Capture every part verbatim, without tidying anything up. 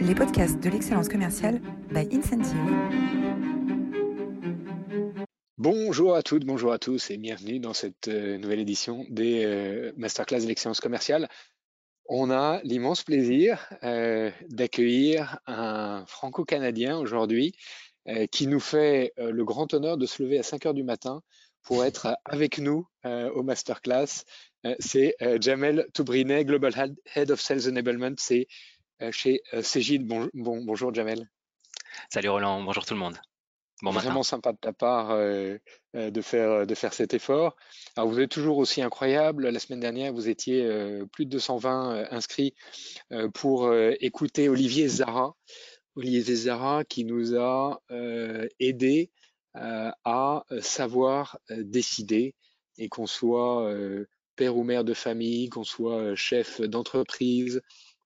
les podcasts de l'excellence commerciale by Incenteev. Bonjour à toutes, bonjour à tous et bienvenue dans cette nouvelle édition des euh, Masterclasses de l'Excellence Commerciale. On a l'immense plaisir euh, d'accueillir un franco-canadien aujourd'hui euh, qui nous fait euh, le grand honneur de se lever à cinq heures du matin pour être avec nous euh, au Masterclass. Euh, c'est euh, Djamel Toubrinet, Global Head of Sales Enablement, c'est euh, chez euh, Cégide. Bon, bon, bonjour Djamel. Salut Roland, bonjour tout le monde. Bon matin. Vraiment sympa de ta part euh, euh, de, faire, de faire cet effort. Alors vous êtes toujours aussi incroyable. La semaine dernière, vous étiez euh, plus de deux cent vingt euh, inscrits euh, pour euh, écouter Olivier Zara. Olivier Zara qui nous a euh, aidés Euh, à savoir euh, décider, et qu'on soit euh, père ou mère de famille, qu'on soit euh, chef d'entreprise,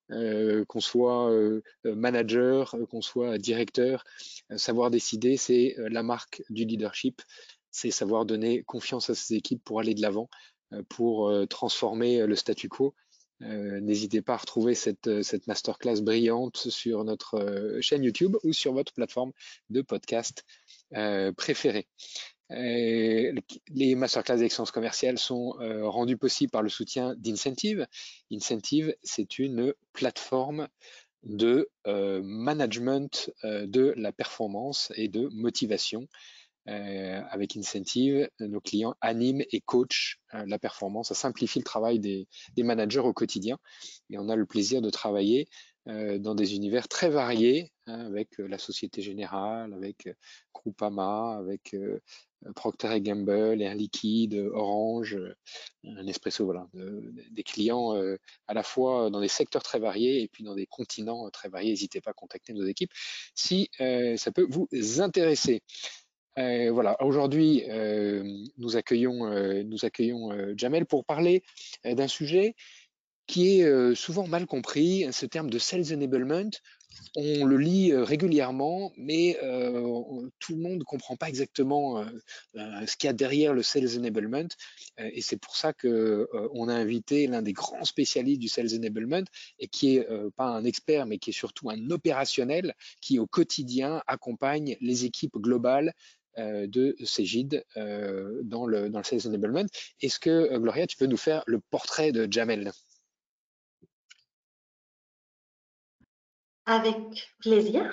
euh, qu'on soit euh, manager, euh, qu'on soit directeur. Euh, savoir décider, c'est euh, la marque du leadership, c'est savoir donner confiance à ses équipes pour aller de l'avant, euh, pour euh, transformer euh, le statu quo. Euh, n'hésitez pas à retrouver cette, cette masterclass brillante sur notre euh, chaîne YouTube ou sur votre plateforme de podcast Euh, préférés. Euh, les masterclass d'excellence commerciale sont euh, rendues possibles par le soutien d'Incenteev. Incenteev, c'est une plateforme de euh, management euh, de la performance et de motivation. Euh, avec Incenteev, nos clients animent et coachent euh, la performance. Ça simplifie le travail des, des managers au quotidien et on a le plaisir de travailler Euh, dans des univers très variés, hein, avec euh, la Société Générale, avec euh, Groupama, avec euh, Procter et Gamble, Air Liquide, Orange, euh, Nespresso, voilà, de, de, des clients euh, à la fois dans des secteurs très variés et puis dans des continents euh, très variés. N'hésitez pas à contacter nos équipes si euh, ça peut vous intéresser. Euh, voilà, aujourd'hui, euh, nous accueillons, euh, nous accueillons euh, Djamel pour parler euh, d'un sujet qui est souvent mal compris, ce terme de sales enablement. On le lit régulièrement, mais euh, tout le monde ne comprend pas exactement euh, ce qu'il y a derrière le sales enablement. Et c'est pour ça qu'on euh, a invité l'un des grands spécialistes du sales enablement, et qui est euh, pas un expert, mais qui est surtout un opérationnel qui, au quotidien, accompagne les équipes globales de Cégide euh, dans, le, dans le sales enablement. Est-ce que, Gloria, tu peux nous faire le portrait de Djamel ? Avec plaisir.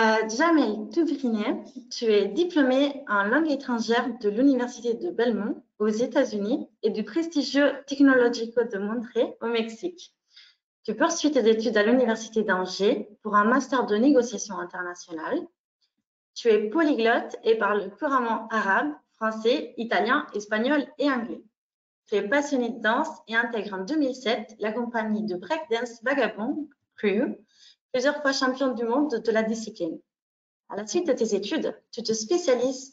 Euh, Djamel Toubrinet, tu es diplômée en langue étrangère de l'Université de Belmont aux États-Unis et du prestigieux Technologico de Monterrey au Mexique. Tu poursuis tes études à l'Université d'Angers pour un master de négociation internationale. Tu es polyglotte et parles couramment arabe, français, italien, espagnol et anglais. Tu es passionnée de danse et intègre en deux mille sept la compagnie de breakdance Vagabond Crew, plusieurs fois champion du monde de la discipline. À la suite de tes études, tu te spécialises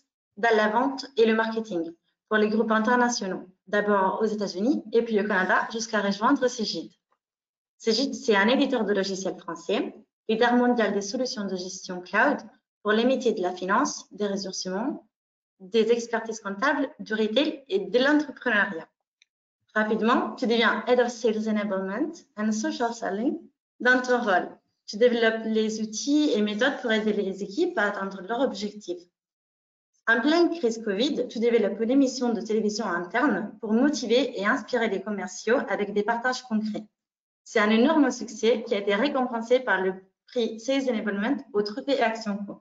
dans la vente et le marketing pour les groupes internationaux, d'abord aux États-Unis et puis au Canada jusqu'à rejoindre Cégide. Cégide, c'est un éditeur de logiciels français, leader mondial des solutions de gestion cloud pour les métiers de la finance, des ressourcements, des expertises comptables, du retail et de l'entrepreneuriat. Rapidement, tu deviens Head of Sales Enablement and Social Selling. Dans ton rôle, tu développes les outils et méthodes pour aider les équipes à atteindre leurs objectifs. En pleine crise Covid, tu développes une émission de télévision interne pour motiver et inspirer les commerciaux avec des partages concrets. C'est un énorme succès qui a été récompensé par le prix Sales Enablement au Troupe et Action Co.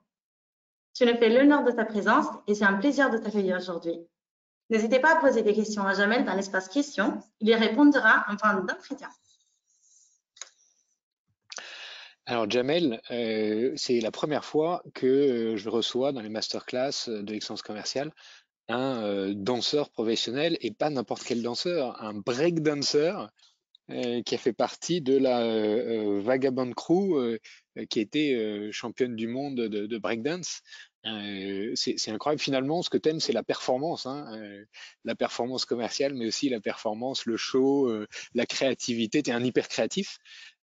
Tu nous fais l'honneur de ta présence et c'est un plaisir de t'accueillir aujourd'hui. N'hésitez pas à poser des questions à Djamel dans l'espace questions, il y répondra en fin d'entretien. Alors Djamel, euh, c'est la première fois que euh, je reçois dans les masterclass de l'excellence commerciale un euh, danseur professionnel, et pas n'importe quel danseur, un breakdancer euh, qui a fait partie de la euh, Vagabond Crew, euh, euh, qui était euh, championne du monde de, de breakdance. Euh, c'est incroyable. Finalement, ce que t'aimes, c'est la performance, hein, euh, la performance commerciale, mais aussi la performance, le show, euh, la créativité. T'es un hyper créatif.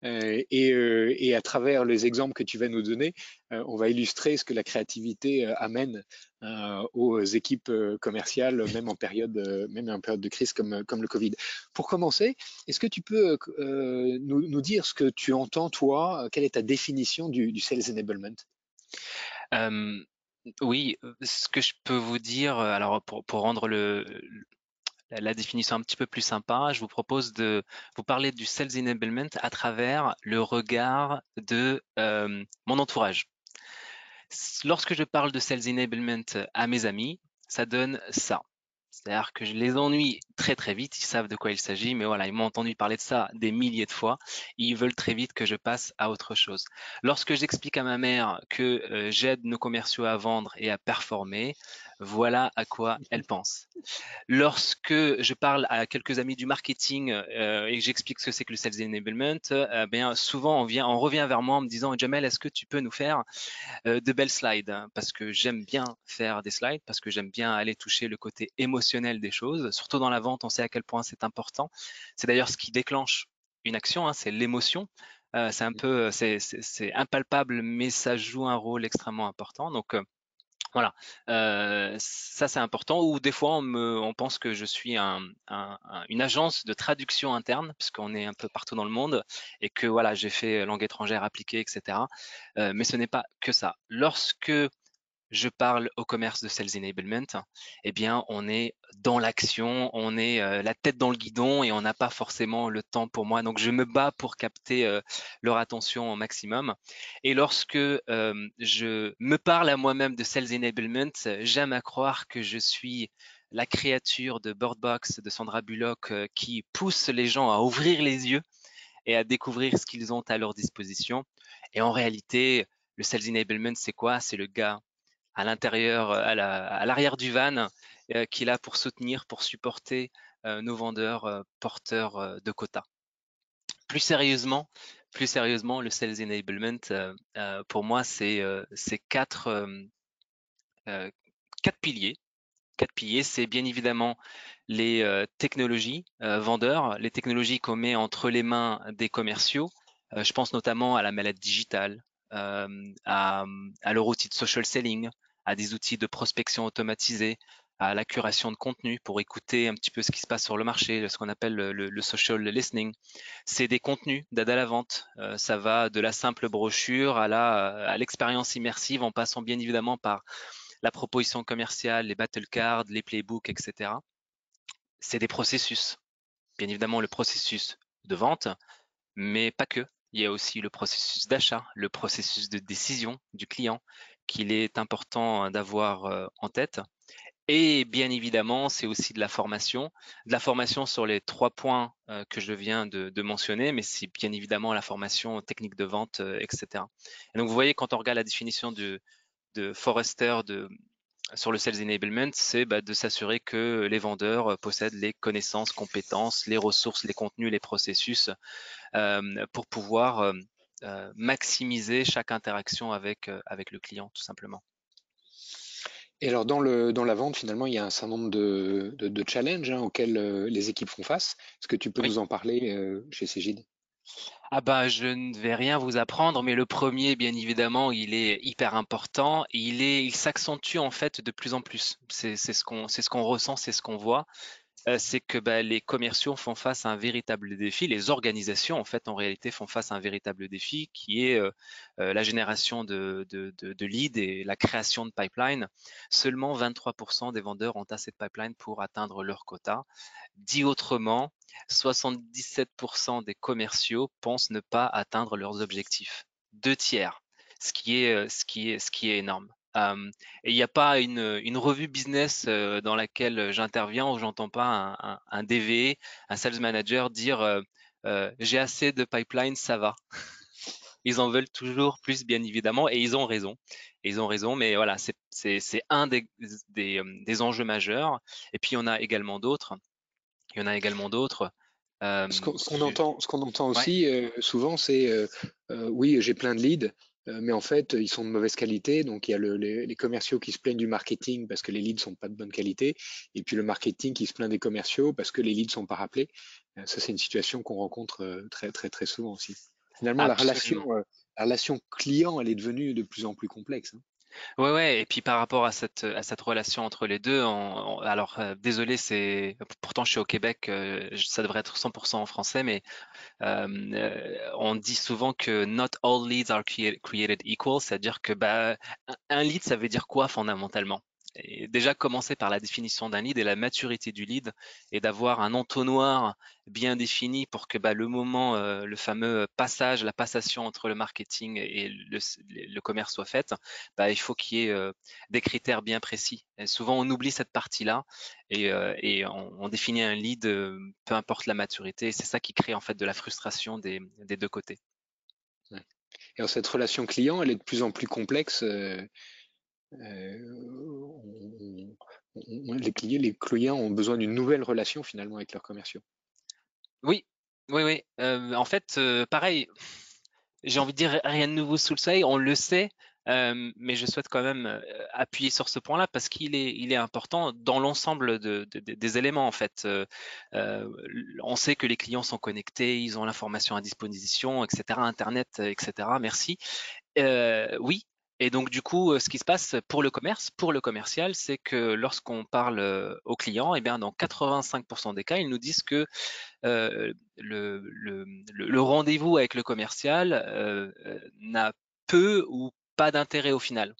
Euh, et, euh, et à travers les exemples que tu vas nous donner, euh, on va illustrer ce que la créativité euh, amène euh, aux équipes euh, commerciales, même en période, euh, même en période de crise comme, comme le Covid. Pour commencer, est-ce que tu peux euh, nous, nous dire ce que tu entends, toi, quelle est ta définition du, du Sales Enablement ? euh, Oui, ce que je peux vous dire, alors pour, pour rendre le... la définition un petit peu plus sympa, je vous propose de vous parler du Sales Enablement à travers le regard de euh, mon entourage. Lorsque je parle de Sales Enablement à mes amis, ça donne ça. C'est-à-dire que je les ennuie très très vite, ils savent de quoi il s'agit, mais voilà, ils m'ont entendu parler de ça des milliers de fois, ils veulent très vite que je passe à autre chose. Lorsque j'explique à ma mère que euh, j'aide nos commerciaux à vendre et à performer, voilà à quoi elle pense. Lorsque je parle à quelques amis du marketing euh, et que j'explique ce que c'est que le Sales Enablement, euh, bien, souvent on, vient, on revient vers moi en me disant « Djamel, est-ce que tu peux nous faire euh, de belles slides ?» Parce que j'aime bien faire des slides, parce que j'aime bien aller toucher le côté émotionnel des choses. Surtout dans la vente, on sait à quel point c'est important. C'est d'ailleurs ce qui déclenche une action, hein, c'est l'émotion. Euh, c'est un peu, c'est, c'est, c'est impalpable, mais ça joue un rôle extrêmement important. Donc, euh, Voilà, euh, ça c'est important. Ou des fois on, me, on pense que je suis un, un, un, une agence de traduction interne, puisqu'on est un peu partout dans le monde et que voilà, j'ai fait langue étrangère appliquée, et cetera. Euh, mais ce n'est pas que ça. Lorsque je parle au commerce de Sales Enablement, eh bien on est dans l'action, on est euh, la tête dans le guidon et on n'a pas forcément le temps pour moi. Donc je me bats pour capter euh, leur attention au maximum. Et lorsque euh, je me parle à moi-même de Sales Enablement, j'aime à croire que je suis la créature de Bird Box, de Sandra Bullock, euh, qui pousse les gens à ouvrir les yeux et à découvrir ce qu'ils ont à leur disposition. Et en réalité, le Sales Enablement, c'est quoi? C'est le gars à l'intérieur, à l'arrière la, du van, euh, qui est là pour soutenir, pour supporter euh, nos vendeurs euh, porteurs euh, de quotas. Plus sérieusement, plus sérieusement, le Sales Enablement, euh, euh, pour moi, c'est euh, quatre, euh, euh, quatre piliers. Quatre piliers, c'est bien évidemment les euh, technologies euh, vendeurs, les technologies qu'on met entre les mains des commerciaux. Euh, je pense notamment à la maladie digitale, Euh, à, à leur outil de social selling, à des outils de prospection automatisée, à la curation de contenu pour écouter un petit peu ce qui se passe sur le marché, ce qu'on appelle le, le social listening. C'est des contenus d'aide à la vente. Euh, ça va de la simple brochure à la à l'expérience immersive, en passant bien évidemment par la proposition commerciale, les battle cards, les playbooks, et cetera. C'est des processus. Bien évidemment, le processus de vente, mais pas que. Il y a aussi le processus d'achat, le processus de décision du client qu'il est important d'avoir en tête. Et bien évidemment, c'est aussi de la formation, de la formation sur les trois points que je viens de, de mentionner, mais c'est bien évidemment la formation technique de vente, et cetera. Et donc, vous voyez, quand on regarde la définition de, de Forrester de, sur le Sales Enablement, c'est bah, de s'assurer que les vendeurs possèdent les connaissances, compétences, les ressources, les contenus, les processus euh, pour pouvoir euh, maximiser chaque interaction avec, euh, avec le client, tout simplement. Et alors, dans, le, dans la vente, finalement, il y a un certain nombre de, de, de challenges hein, auxquels euh, les équipes font face. Est-ce que tu peux oui. nous en parler euh, chez Cégide ? Ah bah, je ne vais rien vous apprendre, mais le premier, bien évidemment, il est hyper important. Il est, il s'accentue en fait de plus en plus. C'est ce qu'on c'est ce qu'on ressent, c'est ce qu'on voit. Euh, c'est que bah, les commerciaux font face à un véritable défi. Les organisations, en fait, en réalité, font face à un véritable défi qui est euh, la génération de, de, de, de leads et la création de pipeline. Seulement vingt-trois pour cent des vendeurs ont assez de pipeline pour atteindre leur quota. Dit autrement, soixante-dix-sept pour cent des commerciaux pensent ne pas atteindre leurs objectifs. Deux tiers, ce qui est, ce qui est, ce qui est énorme. Euh, et il n'y a pas une, une revue business euh, dans laquelle j'interviens où j'entends pas un, un, un D V, un sales manager dire euh, euh, j'ai assez de pipeline, ça va. Ils en veulent toujours plus, bien évidemment, et ils ont raison. Et ils ont raison, mais voilà, c'est un des, des, des enjeux majeurs. Et puis on a également d'autres. Il y en a également d'autres. Euh, ce qu'on qu entend, ce qu'on entend aussi ouais. euh, souvent, c'est euh, euh, oui, j'ai plein de leads, euh, mais en fait, ils sont de mauvaise qualité. Donc, il y a le, les, les commerciaux qui se plaignent du marketing parce que les leads ne sont pas de bonne qualité, et puis le marketing qui se plaint des commerciaux parce que les leads ne sont pas rappelés. Euh, ça, c'est une situation qu'on rencontre euh, très, très, très souvent aussi. Finalement, la relation, euh, la relation client, elle est devenue de plus en plus complexe, hein. Ouais, ouais, et puis par rapport à cette, à cette relation entre les deux, on, on, alors euh, désolé, c'est pourtant je suis au Québec, euh, ça devrait être cent pour cent en français, mais euh, euh, on dit souvent que not all leads are create, created equal, c'est-à-dire que bah, un lead, ça veut dire quoi fondamentalement? Et déjà commencer par la définition d'un lead et la maturité du lead, et d'avoir un entonnoir bien défini pour que bah, le moment, euh, le fameux passage, la passation entre le marketing et le, le commerce soit faite, bah, il faut qu'il y ait euh, des critères bien précis. Et souvent, on oublie cette partie-là et, euh, et on, on définit un lead, euh, peu importe la maturité, et c'est ça qui crée en fait de la frustration des, des deux côtés. Et alors, cette relation client, elle est de plus en plus complexe. Euh... Euh, on, on, les, clients, les clients ont besoin d'une nouvelle relation finalement avec leurs commerciaux. Oui, oui, oui. Euh, en fait, euh, pareil, j'ai envie de dire rien de nouveau sous le soleil, on le sait, euh, mais je souhaite quand même appuyer sur ce point-là parce qu'il est, il est important dans l'ensemble de, de, des éléments en fait. Euh, euh, on sait que les clients sont connectés, ils ont l'information à disposition, et cetera, Internet, et cetera. Merci. Euh, oui. Et donc, du coup, ce qui se passe pour le commerce, pour le commercial, c'est que lorsqu'on parle aux clients, eh bien, dans quatre-vingt-cinq pour cent des cas, ils nous disent que euh, le, le, le rendez-vous avec le commercial euh, n'a peu ou pas d'intérêt au final.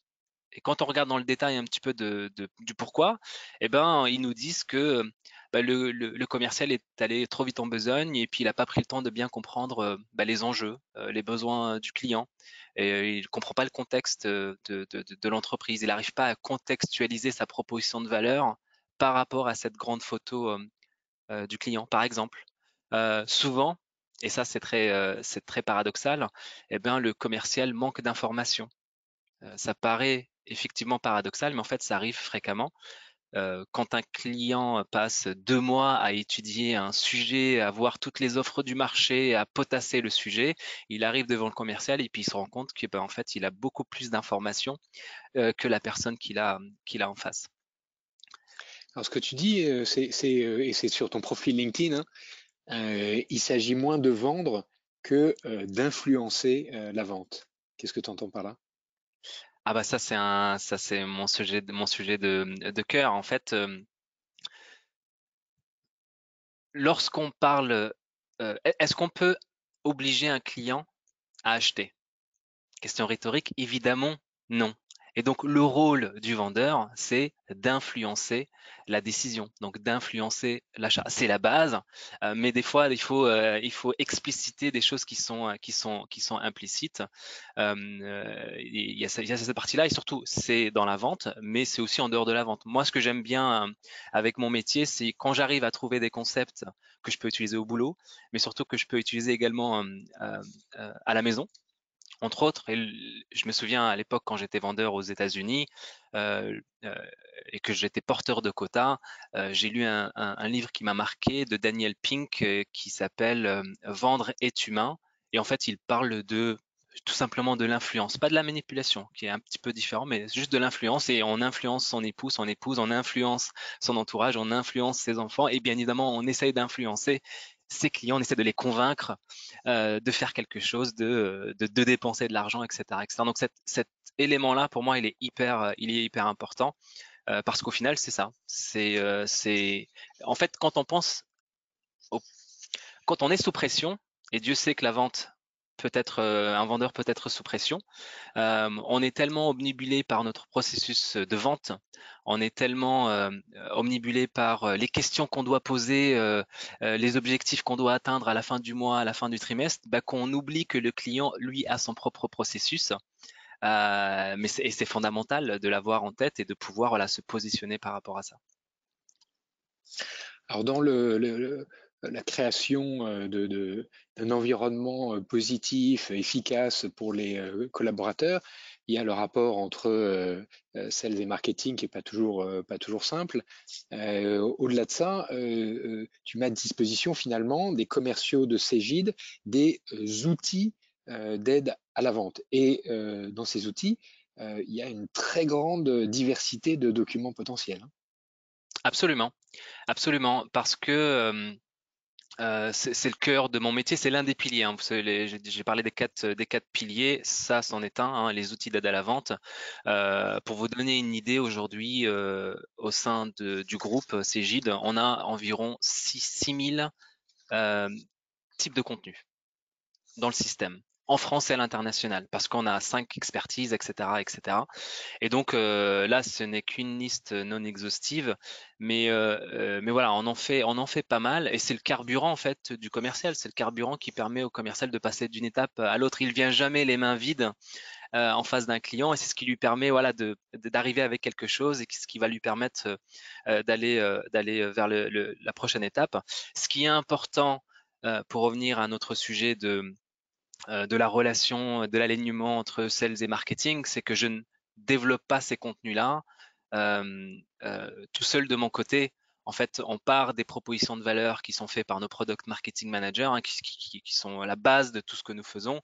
Et quand on regarde dans le détail un petit peu de, de, du pourquoi, eh ben, ils nous disent que bah, le, le, le commercial est allé trop vite en besogne et puis il n'a pas pris le temps de bien comprendre euh, bah, les enjeux, euh, les besoins du client. Et, euh, il ne comprend pas le contexte de, de, de, de l'entreprise. Il n'arrive pas à contextualiser sa proposition de valeur par rapport à cette grande photo euh, euh, du client, par exemple. Euh, souvent, et ça c'est très, euh, c'est très paradoxal, eh ben, le commercial manque d'informations. Euh, ça paraît effectivement paradoxal, mais en fait, ça arrive fréquemment. Euh, quand un client passe deux mois à étudier un sujet, à voir toutes les offres du marché, à potasser le sujet, il arrive devant le commercial et puis il se rend compte que, ben, en fait, il a beaucoup plus d'informations euh, que la personne qu'il a, qu'il a en face. Alors, ce que tu dis, c'est, c'est, et c'est sur ton profil LinkedIn, hein, euh, il s'agit moins de vendre que euh, d'influencer euh, la vente. Qu'est-ce que tu entends par là ? Ah bah ça c'est un ça c'est mon sujet mon sujet de, de cœur en fait. Euh, lorsqu'on parle, euh, est-ce qu'on peut obliger un client à acheter? Question rhétorique, évidemment non. Et donc le rôle du vendeur, c'est d'influencer la décision, donc d'influencer l'achat. C'est la base, euh, mais des fois il faut euh, il faut expliciter des choses qui sont qui sont qui sont implicites. Euh, il, y a, il y a cette partie-là et surtout c'est dans la vente, mais c'est aussi en dehors de la vente. Moi, ce que j'aime bien euh, avec mon métier, c'est quand j'arrive à trouver des concepts que je peux utiliser au boulot, mais surtout que je peux utiliser également euh, euh, à la maison. Entre autres, et je me souviens à l'époque quand j'étais vendeur aux États-Unis euh, euh, et que j'étais porteur de quotas, euh, j'ai lu un, un, un livre qui m'a marqué de Daniel Pink euh, qui s'appelle euh, « Vendre est humain ». Et en fait, il parle de tout simplement de l'influence, pas de la manipulation qui est un petit peu différent, mais juste de l'influence. Et on influence son époux, son épouse, on influence son entourage, on influence ses enfants et bien évidemment, on essaye d'influencer ses clients, on essaie de les convaincre euh, de faire quelque chose, de, de, de dépenser de l'argent, et cetera, et cetera. Donc cet, cet élément-là, pour moi, il est hyper, il est hyper important euh, parce qu'au final, c'est ça. C'est, euh, c'est... En fait, quand on pense, au... quand on est sous pression, et Dieu sait que la vente peut être, euh, un vendeur peut être sous pression, euh, on est tellement omnibulé par notre processus de vente, on est tellement euh, omnibulé par les questions qu'on doit poser, euh, euh, les objectifs qu'on doit atteindre à la fin du mois, à la fin du trimestre, bah, qu'on oublie que le client, lui, a son propre processus. Euh, mais c'est, et c'est fondamental de l'avoir en tête et de pouvoir voilà, se positionner par rapport à ça. Alors, dans le... le, le... la création de, de, d'un environnement positif, efficace pour les collaborateurs. Il y a le rapport entre euh, sales et marketing qui n'est pas toujours, euh, pas toujours simple. Euh, au-delà de ça, euh, tu mets à disposition finalement des commerciaux de Cégide, des outils euh, d'aide à la vente. Et euh, dans ces outils, euh, il y a une très grande diversité de documents potentiels. Absolument, absolument, parce que euh... Euh, c'est le cœur de mon métier, c'est l'un des piliers. Hein. J'ai parlé des quatre, des quatre piliers, ça c'en est un, hein, les outils d'aide à la vente. Euh, pour vous donner une idée, aujourd'hui, euh, au sein de, du groupe Cégide, on a environ six mille euh, types de contenus dans le système, en France et à l'international, parce qu'on a cinq expertises, et cetera, et cetera. Et donc euh, là, ce n'est qu'une liste non exhaustive, mais euh, mais voilà, on en fait, on en fait pas mal, et c'est le carburant en fait du commercial, c'est le carburant qui permet au commercial de passer d'une étape à l'autre. Il vient jamais les mains vides euh, en face d'un client, et c'est ce qui lui permet voilà de d'arriver avec quelque chose et ce qui va lui permettre euh, d'aller euh, d'aller vers le, le, la prochaine étape. Ce qui est important euh, pour revenir à notre sujet de de la relation, de l'alignement entre sales et marketing, c'est que je ne développe pas ces contenus-là euh, euh, tout seul de mon côté. En fait, on part des propositions de valeur qui sont faites par nos product marketing managers, hein, qui, qui, qui sont la base de tout ce que nous faisons.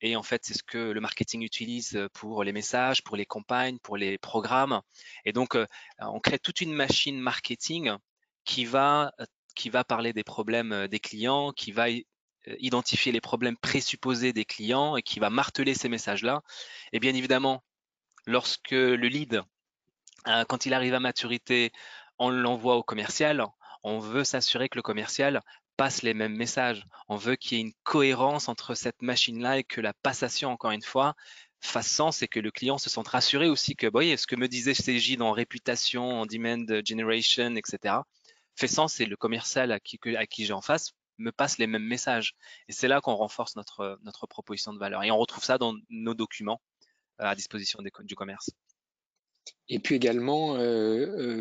Et en fait, c'est ce que le marketing utilise pour les messages, pour les campagnes, pour les programmes. Et donc, euh, on crée toute une machine marketing qui va, qui va parler des problèmes des clients, qui va identifier les problèmes présupposés des clients et qui va marteler ces messages-là. Et bien évidemment, lorsque le lead, euh, quand il arrive à maturité, on l'envoie au commercial, on veut s'assurer que le commercial passe les mêmes messages. On veut qu'il y ait une cohérence entre cette machine-là et que la passation, encore une fois, fasse sens et que le client se sente rassuré aussi que, vous voyez, ce que me disait Cégide en réputation, en demand generation, et cetera, fait sens et le commercial à qui, à qui j'ai en face me passe les mêmes messages. Et c'est là qu'on renforce notre, notre proposition de valeur. Et on retrouve ça dans nos documents à disposition des, du commerce. Et puis également euh,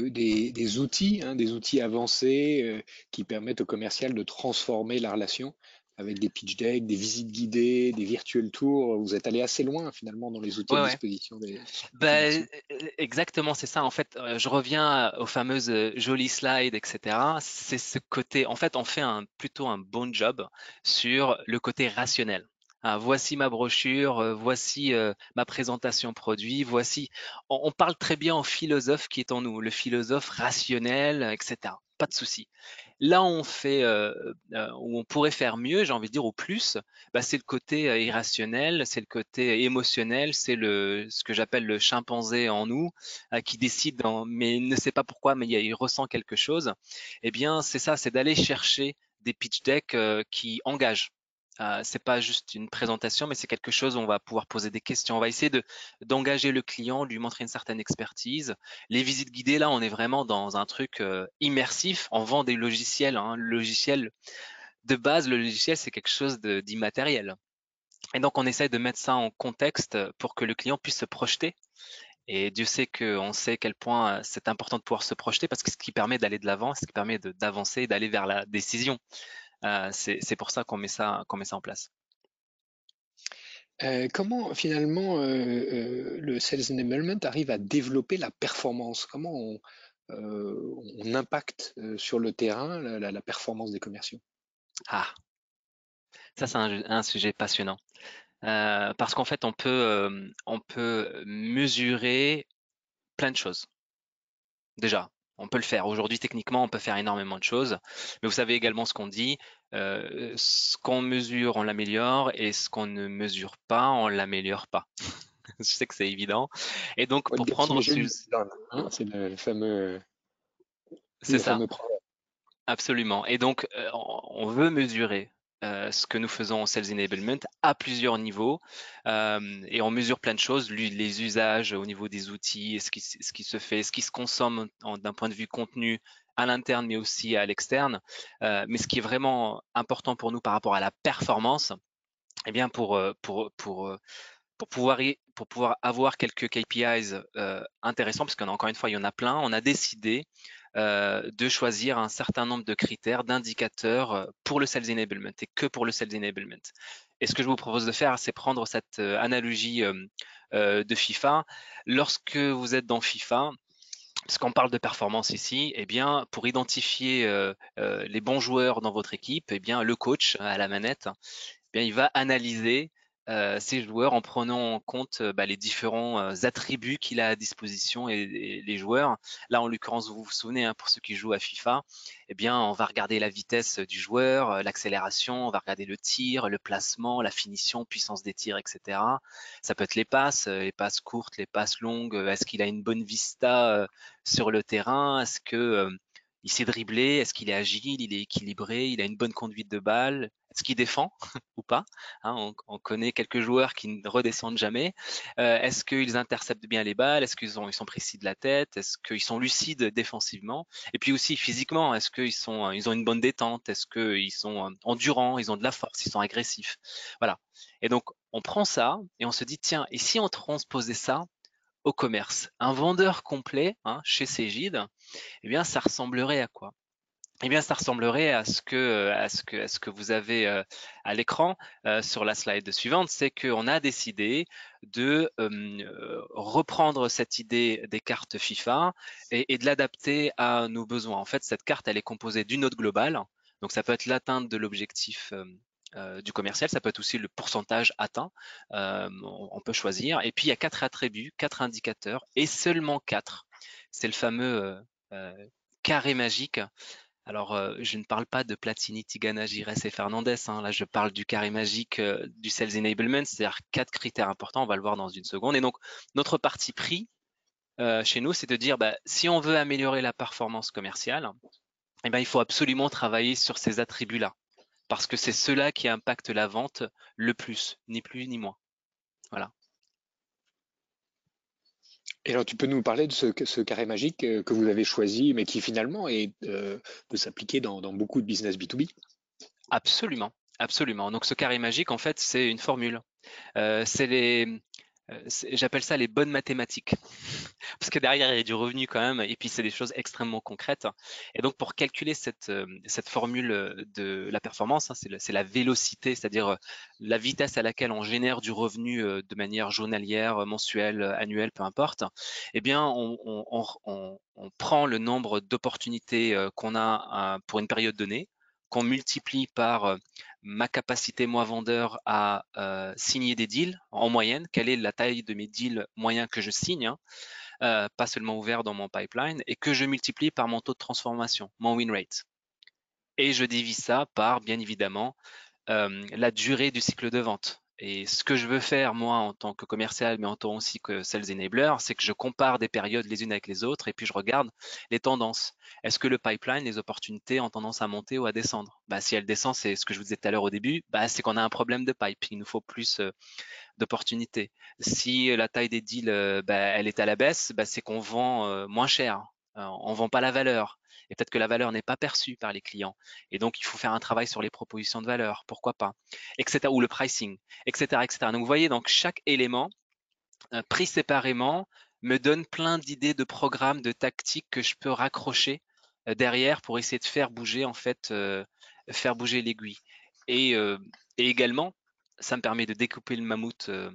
euh, des, des outils, hein, des outils avancés euh, qui permettent au commercial de transformer la relation avec des pitch decks, des visites guidées, des virtual tours. Vous êtes allé assez loin finalement dans les outils ouais, à ouais. disposition des. Ben, exactement, c'est ça. En fait, je reviens aux fameuses jolies slides, et cetera. C'est ce côté. En fait, on fait un, plutôt un bon job sur le côté rationnel. Ah, voici ma brochure, voici euh, ma présentation produit, voici. On, on parle très bien au philosophe qui est en nous, le philosophe rationnel, et cetera. Pas de souci. Là, on fait, euh, euh, où on pourrait faire mieux, j'ai envie de dire, au plus, bah, c'est le côté irrationnel, c'est le côté émotionnel, c'est le ce que j'appelle le chimpanzé en nous euh, qui décide, en, mais ne sait pas pourquoi, mais il, il ressent quelque chose. Eh bien, c'est ça, c'est d'aller chercher des pitch decks euh, qui engagent. Euh, c'est pas juste une présentation, mais c'est quelque chose où on va pouvoir poser des questions. On va essayer de d'engager le client, lui montrer une certaine expertise. Les visites guidées, là, on est vraiment dans un truc euh, immersif. On vend des logiciels. Hein. Le logiciel de base, le logiciel, c'est quelque chose de, d'immatériel. Et donc, on essaye de mettre ça en contexte pour que le client puisse se projeter. Et Dieu sait qu'on sait à quel point c'est important de pouvoir se projeter parce que ce qui permet d'aller de l'avant, ce qui permet de, d'avancer, d'aller vers la décision. Euh, c'est, c'est pour ça qu'on met ça, qu'on met ça en place. Euh, comment finalement euh, euh, le Sales Enablement arrive à développer la performance? Comment on, euh, on impacte euh, sur le terrain la, la, la performance des commerciaux? Ah, ça c'est un, un sujet passionnant euh, parce qu'en fait on peut, euh, on peut mesurer plein de choses déjà. On peut le faire. Aujourd'hui, techniquement, on peut faire énormément de choses. Mais vous savez également ce qu'on dit. Euh, ce qu'on mesure, on l'améliore. Et ce qu'on ne mesure pas, on ne l'améliore pas. Je sais que c'est évident. Et donc, pour prendre… C'est le fameux… C'est ça. Absolument. Et donc, on veut mesurer Euh, ce que nous faisons en Sales Enablement à plusieurs niveaux euh, et on mesure plein de choses, les usages au niveau des outils, ce qui, ce qui se fait, ce qui se consomme en, d'un point de vue contenu à l'interne mais aussi à l'externe. Euh, mais ce qui est vraiment important pour nous par rapport à la performance, eh bien pour, pour, pour, pour, pouvoir, pour pouvoir avoir quelques K P Is euh, intéressants, parce qu'encore une fois, il y en a plein, on a décidé Euh, de choisir un certain nombre de critères, d'indicateurs pour le Sales Enablement et que pour le Sales Enablement. Et ce que je vous propose de faire, c'est prendre cette euh, analogie euh, euh, de FIFA. Lorsque vous êtes dans FIFA, parce qu'on parle de performance ici, eh bien, pour identifier euh, euh, les bons joueurs dans votre équipe, eh bien, le coach à la manette, eh bien, il va analyser euh, ses joueurs en prenant en compte bah, les différents euh, attributs qu'il a à disposition et, et les joueurs. Là, en l'occurrence, vous vous souvenez, hein, pour ceux qui jouent à FIFA, eh bien, on va regarder la vitesse du joueur, l'accélération, on va regarder le tir, le placement, la finition, puissance des tirs, et cetera. Ça peut être les passes, les passes courtes, les passes longues. Est-ce qu'il a une bonne vista euh, sur le terrain? Est-ce que euh, il sait dribbler? Est-ce qu'il est agile? Il est équilibré? Il a une bonne conduite de balle? Est-ce qu'il défend ou pas, hein, on, on connaît quelques joueurs qui ne redescendent jamais. Euh, est-ce qu'ils interceptent bien les balles? Est-ce qu'ils ont, ils sont précis de la tête? Est-ce qu'ils sont lucides défensivement? Et puis aussi physiquement, est-ce qu'ils sont, ils ont une bonne détente? Est-ce qu'ils sont endurants? Ils ont de la force? Ils sont agressifs? Voilà. Et donc, on prend ça et on se dit, tiens, et si on transposait ça au commerce, un vendeur complet, hein, chez Cégide, eh bien, ça ressemblerait à quoi? Eh bien, ça ressemblerait à ce que, à ce que, à ce que vous avez euh, à l'écran euh, sur la slide suivante, c'est qu'on a décidé de euh, reprendre cette idée des cartes FIFA et, et de l'adapter à nos besoins. En fait, cette carte, elle est composée d'une note globale, donc ça peut être l'atteinte de l'objectif euh, Euh, du commercial, ça peut être aussi le pourcentage atteint, euh, on, on peut choisir. Et puis il y a quatre attributs, quatre indicateurs et seulement quatre. C'est le fameux euh, euh, carré magique. Alors euh, je ne parle pas de Platini, Tigana, Giresse et Fernandez, hein. Là je parle du carré magique euh, du Sales Enablement, c'est-à-dire quatre critères importants, on va le voir dans une seconde. Et donc notre parti pris euh, chez nous, c'est de dire bah, si on veut améliorer la performance commerciale, eh ben, il faut absolument travailler sur ces attributs-là, parce que c'est cela qui impacte la vente le plus, ni plus ni moins. Voilà. Et alors, tu peux nous parler de ce, ce carré magique que vous avez choisi, mais qui finalement est, euh, peut s'appliquer dans, dans beaucoup de business B deux B? Absolument, absolument. Donc, ce carré magique, en fait, c'est une formule. Euh, c'est les... J'appelle ça les bonnes mathématiques, parce que derrière il y a du revenu quand même, et puis c'est des choses extrêmement concrètes. Et donc pour calculer cette, cette formule de la performance, c'est la vélocité, c'est-à-dire la vitesse à laquelle on génère du revenu de manière journalière, mensuelle, annuelle, peu importe, eh bien on, on, on, on prend le nombre d'opportunités qu'on a pour une période donnée, qu'on multiplie par ma capacité, moi vendeur, à euh, signer des deals en moyenne, quelle est la taille de mes deals moyens que je signe, hein, euh, pas seulement ouvert dans mon pipeline, et que je multiplie par mon taux de transformation, mon win rate. Et je divise ça par, bien évidemment, euh, la durée du cycle de vente. Et ce que je veux faire, moi, en tant que commercial, mais en tant aussi que sales enabler, c'est que je compare des périodes les unes avec les autres et puis je regarde les tendances. Est-ce que le pipeline, les opportunités ont tendance à monter ou à descendre? Bah, si elle descend, c'est ce que je vous disais tout à l'heure au début, bah, c'est qu'on a un problème de pipe, il nous faut plus euh, d'opportunités. Si la taille des deals, euh, bah, elle est à la baisse, bah, c'est qu'on vend euh, moins cher, euh, on vend pas la valeur. Et peut-être que la valeur n'est pas perçue par les clients. Et donc, il faut faire un travail sur les propositions de valeur, pourquoi pas, et cetera. Ou le pricing, et cetera, et cetera. Donc, vous voyez, donc chaque élément, euh, pris séparément, me donne plein d'idées de programmes, de tactiques que je peux raccrocher euh, derrière pour essayer de faire bouger, en fait, euh, faire bouger l'aiguille. Et, euh, et également, ça me permet de découper le mammouth euh,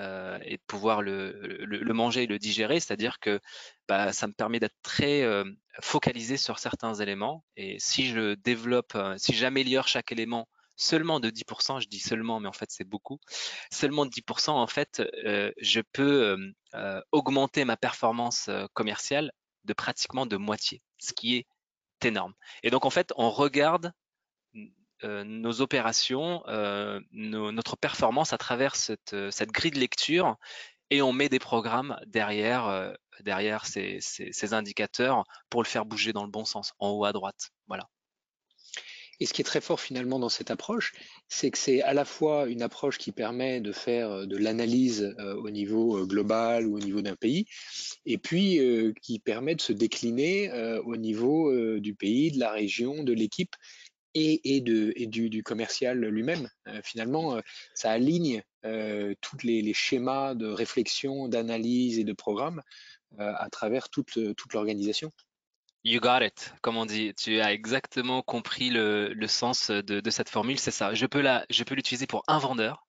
euh, et de pouvoir le, le, le manger et le digérer, c'est-à-dire que bah, ça me permet d'être très euh, focalisé sur certains éléments. Et si je développe, euh, si j'améliore chaque élément seulement de dix pour cent, je dis seulement, mais en fait c'est beaucoup, seulement de dix pour cent, en fait, euh, je peux euh, euh, augmenter ma performance euh, commerciale de pratiquement de moitié, ce qui est énorme. Et donc en fait, on regarde euh, nos opérations, euh, nos, notre performance à travers cette, cette grille de lecture, et on met des programmes derrière, euh, derrière ces, ces, ces indicateurs pour le faire bouger dans le bon sens, en haut à droite. Voilà. Et ce qui est très fort finalement dans cette approche, c'est que c'est à la fois une approche qui permet de faire de l'analyse euh, au niveau global ou au niveau d'un pays, et puis euh, qui permet de se décliner euh, au niveau euh, du pays, de la région, de l'équipe et, et, de, et du, du commercial lui-même. Euh, finalement, euh, ça aligne euh, tous les, les schémas de réflexion, d'analyse et de programme euh, à travers toute, toute l'organisation. You got it, comme on dit. Tu as exactement compris le, le sens de, de cette formule, c'est ça. Je peux la, je peux l'utiliser pour un vendeur,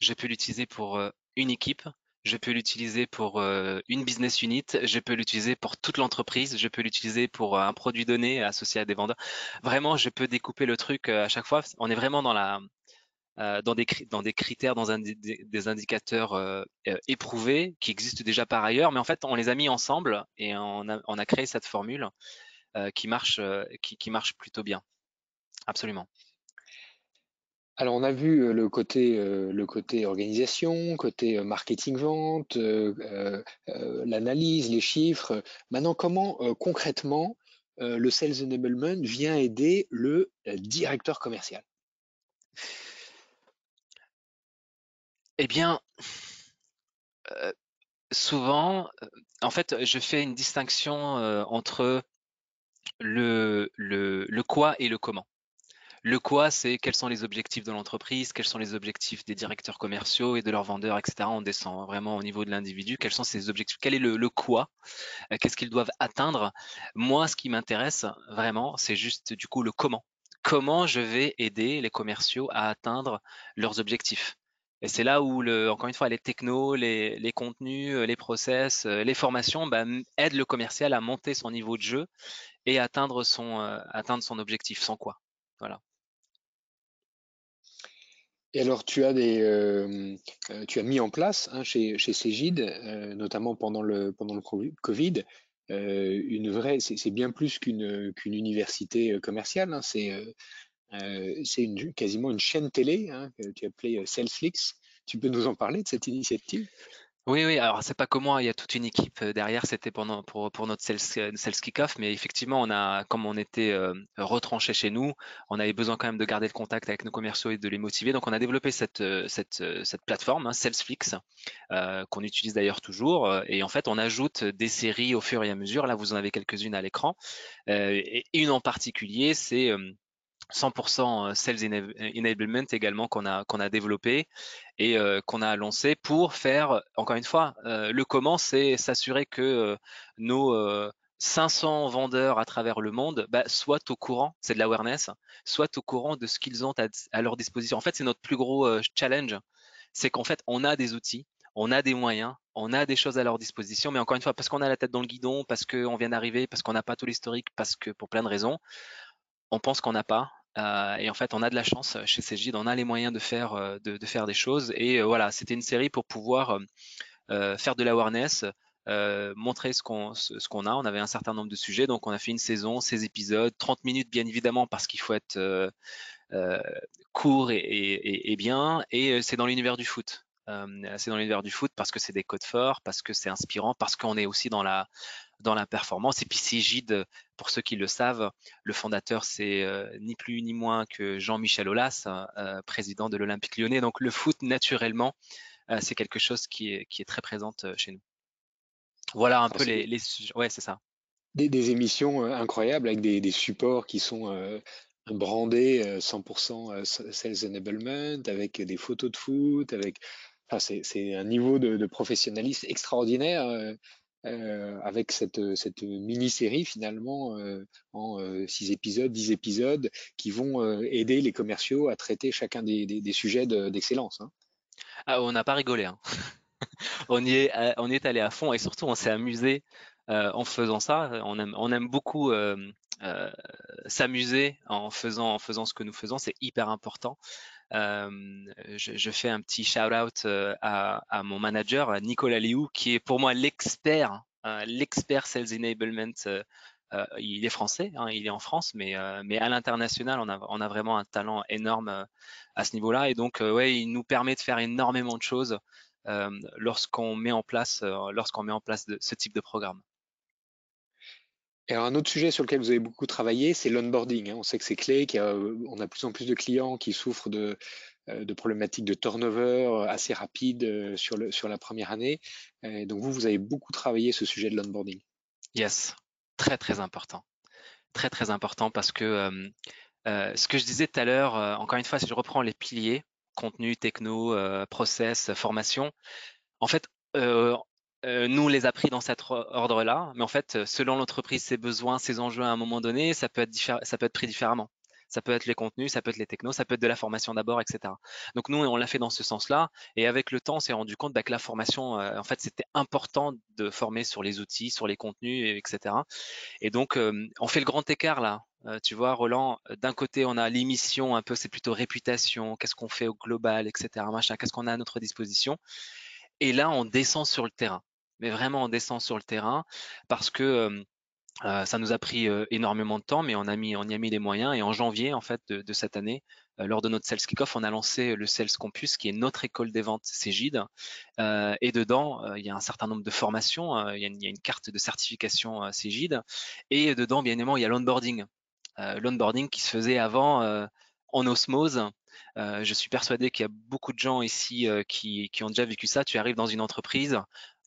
je peux l'utiliser pour euh, une équipe, je peux l'utiliser pour euh, une business unit, je peux l'utiliser pour toute l'entreprise, je peux l'utiliser pour euh, un produit donné associé à des vendeurs. Vraiment, je peux découper le truc euh, à chaque fois. On est vraiment dans la, euh, dans, des, dans des critères, dans un, des, des indicateurs euh, éprouvés qui existent déjà par ailleurs, mais en fait, on les a mis ensemble et on a, on a créé cette formule euh, qui, marche, euh, qui, qui marche plutôt bien. Absolument. Alors, on a vu le côté, euh, le côté organisation, côté marketing-vente, euh, euh, l'analyse, les chiffres. Maintenant, comment euh, concrètement euh, le Sales Enablement vient aider le euh, directeur commercial? Eh bien, euh, souvent, en fait, je fais une distinction euh, entre le, le, le quoi et le comment. Le quoi, c'est quels sont les objectifs de l'entreprise, quels sont les objectifs des directeurs commerciaux et de leurs vendeurs, et cetera. On descend vraiment au niveau de l'individu. Quels sont ses objectifs? Quel est le, le quoi? Qu'est-ce qu'ils doivent atteindre? Moi, ce qui m'intéresse vraiment, c'est juste du coup le comment. Comment je vais aider les commerciaux à atteindre leurs objectifs? Et c'est là où, le, encore une fois, les technos, les, les contenus, les process, les formations bah, aident le commercial à monter son niveau de jeu et à atteindre son, euh, atteindre son objectif. Sans quoi? Voilà. Et alors, tu as, des, euh, tu as mis en place hein, chez, chez Cégide, euh, notamment pendant le, pendant le Covid, euh, une vraie, c'est bien plus qu'une qu'une université commerciale, hein, c'est euh, une, quasiment une chaîne télé hein, que tu as appelée Salesflix. Tu peux nous en parler de cette initiative? Oui, oui, alors c'est pas que moi, il y a toute une équipe derrière, c'était pendant pour, pour notre sales, sales kick-off, mais effectivement, on a, comme on était euh, retranché chez nous, on avait besoin quand même de garder le contact avec nos commerciaux et de les motiver. Donc on a développé cette, cette, cette plateforme, hein, Salesflix, euh, qu'on utilise d'ailleurs toujours. Et en fait, on ajoute des séries au fur et à mesure. Là, vous en avez quelques-unes à l'écran. Euh, et une en particulier, c'est euh, cent pour cent Sales Enablement également qu'on a, qu'on a développé et euh, qu'on a lancé pour faire, encore une fois, euh, le comment, c'est s'assurer que euh, nos euh, cinq cents vendeurs à travers le monde bah, soient au courant, c'est de l'awareness, soient au courant de ce qu'ils ont à, à leur disposition. En fait, c'est notre plus gros euh, challenge, c'est qu'en fait, on a des outils, on a des moyens, on a des choses à leur disposition, mais encore une fois, parce qu'on a la tête dans le guidon, parce qu'on vient d'arriver, parce qu'on n'a pas tout l'historique, parce que pour plein de raisons, on pense qu'on n'a pas euh, et en fait on a de la chance chez Cégide, on a les moyens de faire, de, de faire des choses et euh, voilà, c'était une série pour pouvoir euh, faire de l'awareness, euh, montrer ce qu'on ce, ce qu'on a, on avait un certain nombre de sujets, donc on a fait une saison, seize épisodes, trente minutes bien évidemment parce qu'il faut être euh, euh, court et, et, et bien et c'est dans l'univers du foot. Euh, c'est dans l'univers du foot parce que c'est des codes forts, parce que c'est inspirant, parce qu'on est aussi dans la, dans la performance. Et puis Cégide, pour ceux qui le savent, le fondateur c'est euh, ni plus ni moins que Jean-Michel Aulas, euh, président de l'Olympique Lyonnais. Donc le foot naturellement, euh, c'est quelque chose qui est, qui est très présente chez nous. Voilà un peu les, les sujets. Ouais, c'est ça. Des, des émissions euh, incroyables avec des, des supports qui sont euh... brandés cent pour cent Sales Enablement, avec des photos de foot, avec, enfin, c'est un niveau de, de professionnalisme extraordinaire euh, euh, avec cette, cette mini-série finalement euh, en euh, six épisodes, dix épisodes qui vont euh, aider les commerciaux à traiter chacun des, des, des sujets d'excellence. De, hein. Ah, on n'a pas rigolé, hein. on, y est, on y est allé à fond et surtout on s'est amusé euh, en faisant ça. On aime, on aime beaucoup... Euh, Euh, s'amuser en faisant en faisant ce que nous faisons, c'est hyper important. Euh, je, je fais un petit shout out euh, à, à mon manager à Nicolas Liou qui est pour moi l'expert, hein, l'expert Sales Enablement. Euh, euh, il est français, hein, il est en France, mais euh, mais à l'international, on a on a vraiment un talent énorme euh, à ce niveau-là. Et donc euh, ouais, il nous permet de faire énormément de choses euh, lorsqu'on met en place euh, lorsqu'on met en place de, ce type de programme. Et alors un autre sujet sur lequel vous avez beaucoup travaillé, c'est l'onboarding. On sait que c'est clé, qu'on a, a de plus en plus de clients qui souffrent de, de problématiques de turnover assez rapides sur, le, sur la première année. Et donc vous, vous avez beaucoup travaillé ce sujet de l'onboarding. Yes, très très important. Très très important parce que euh, euh, ce que je disais tout à l'heure, euh, encore une fois, si je reprends les piliers, contenu, techno, euh, process, formation, en fait, euh, nous, on les a pris dans cet ordre-là, mais en fait, selon l'entreprise, ses besoins, ses enjeux à un moment donné, ça peut être, ça peut être pris différemment. Ça peut être les contenus, ça peut être les technos, ça peut être de la formation d'abord, et cetera. Donc, nous, on l'a fait dans ce sens-là. Et avec le temps, on s'est rendu compte bah, que la formation, euh, en fait, c'était important de former sur les outils, sur les contenus, et cetera. Et donc, euh, on fait le grand écart là Euh, tu vois, Roland, d'un côté, on a l'émission, un peu, c'est plutôt réputation, qu'est-ce qu'on fait au global, et cetera, machin, qu'est-ce qu'on a à notre disposition. Et là, on descend sur le terrain. Mais vraiment, on descend sur le terrain parce que euh, euh, ça nous a pris euh, énormément de temps, mais on, a mis, on y a mis les moyens. Et en janvier, en fait, de, de cette année, euh, lors de notre Sales Kickoff, on a lancé le Sales Campus, qui est notre école des ventes Cégide. Euh, et dedans, euh, il y a un certain nombre de formations. Euh, il, y a une, il y a une carte de certification euh, Cégide. Et dedans, bien évidemment, il y a l'onboarding. Euh, l'onboarding qui se faisait avant euh, en osmose. Euh, je suis persuadé qu'il y a beaucoup de gens ici euh, qui, qui ont déjà vécu ça. Tu arrives dans une entreprise,